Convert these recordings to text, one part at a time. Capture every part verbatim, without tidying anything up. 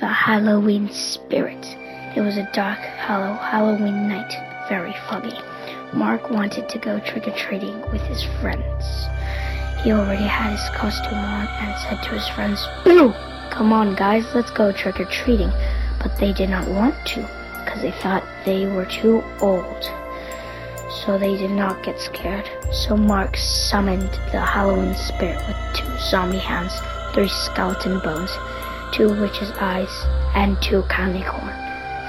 the Halloween spirit. It was a dark, hollow Halloween night, very foggy. Mark wanted to go trick-or-treating with his friends. He already had his costume on and said to his friends, "Boo! Come on, guys, let's go trick-or-treating." But they did not want to, because they thought they were too old. So they did not get scared. So Mark summoned the Halloween spirit with two zombie hands, three skeleton bones, two witches' eyes, and two counting horn.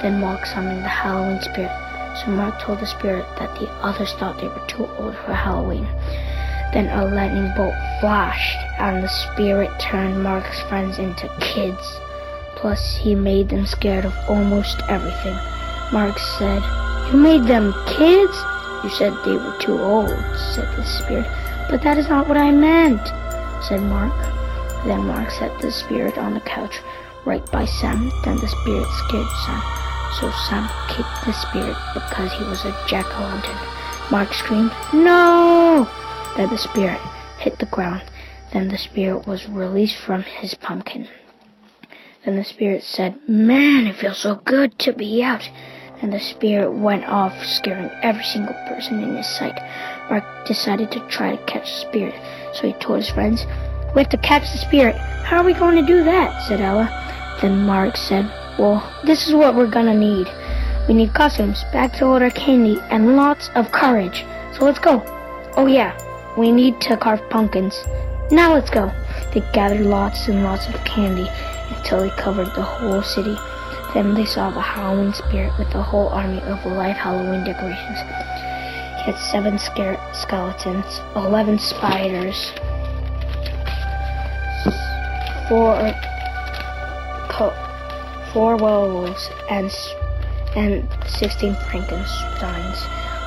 Then Mark summoned the Halloween spirit. So Mark told the spirit that the others thought they were too old for Halloween. Then a lightning bolt flashed, and the spirit turned Mark's friends into kids. Plus, he made them scared of almost everything. Mark said, "You made them kids? You said they were too old," said the spirit. "But that is not what I meant," said Mark. Then Mark set the spirit on the couch right by Sam. Then the spirit scared Sam. So Sam kicked the spirit because he was a jack-o'-lantern. Mark screamed, "No!" Then the spirit hit the ground. Then the spirit was released from his pumpkin. Then the spirit said, "Man, it feels so good to be out." And the spirit went off, scaring every single person in his sight. Mark decided to try to catch the spirit, so he told his friends, "We have to catch the spirit." "How are we going to do that?" said Ella. Then Mark said, "Well, this is what we're gonna need. We need costumes, bags to order candy, and lots of courage. So let's go. Oh yeah, we need to carve pumpkins. Now let's go." They gathered lots and lots of candy until they covered the whole city. Then they saw the Halloween spirit with the whole army of live Halloween decorations. He had seven scared skeletons, eleven spiders, four four werewolves, and and sixteen Frankensteins.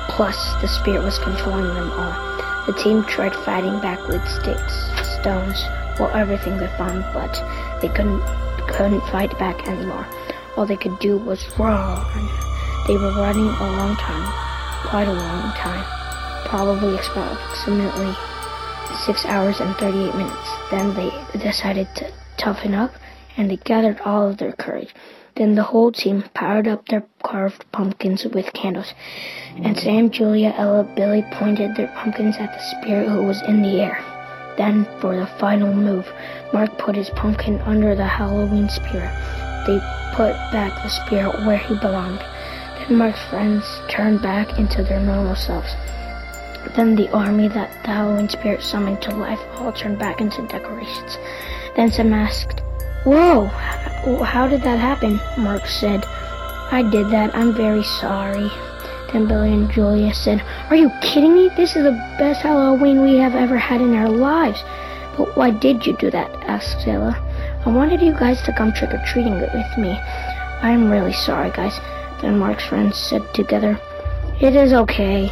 Plus, the spirit was controlling them all. The team tried fighting back with sticks, stones, or everything they found, but they couldn't couldn't fight back anymore. All they could do was run. They were running a long time, quite a long time, probably approximately six hours and thirty-eight minutes. Then they decided to toughen up, and they gathered all of their courage. Then the whole team powered up their carved pumpkins with candles, and Sam, Julia, Ella, Billy pointed their pumpkins at the spirit who was in the air. Then, for the final move, Mark put his pumpkin under the Halloween spirit. They put back the spirit where he belonged. Then Mark's friends turned back into their normal selves. Then the army that the Halloween spirit summoned to life all turned back into decorations. Then Sam asked, "Whoa, how did that happen?" Mark said, "I did that. I'm very sorry." Then Billy and Julia said, "Are you kidding me? This is the best Halloween we have ever had in our lives." "But why did you do that?" asked Ella. "I wanted you guys to come trick-or-treating with me. I'm really sorry, guys." Then Mark's friends said together, "It is okay."